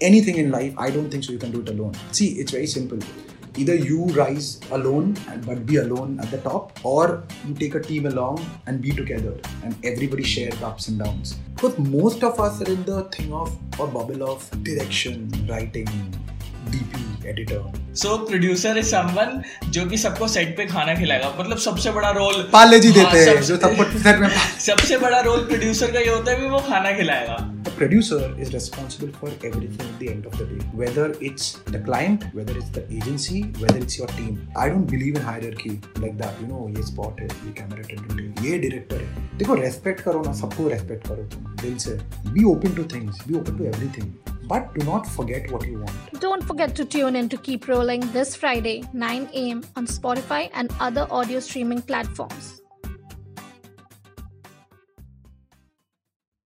anything in life, I don't think so you can do it alone. See, it's very simple. Either you rise alone, but be alone at the top, or you take a team along and be together and everybody share the ups and downs. Because most of us are in the thing of or bubble of direction, writing, DP, editor. So producer is someone जो कि सबको set पे खाना खिलाएगा, मतलब सबसे बड़ा role पाले जी देते हैं जो सबको set में सबसे बड़ा role producer का ये होता है कि वो खाना खिलाएगा. Producer is responsible for everything at the end of the day, whether it's the client, whether it's the agency, whether it's your team. I don't believe in hierarchy like that. You know, ये spot है, ये camera attendant है, ये director है. देखो respect करो ना, सबको respect करो तुम दिल से. Be open to things, be open to everything, but do not forget what you want. Don't forget to tune in to Keep Rolling this Friday, 9 a.m. on Spotify and other audio streaming platforms.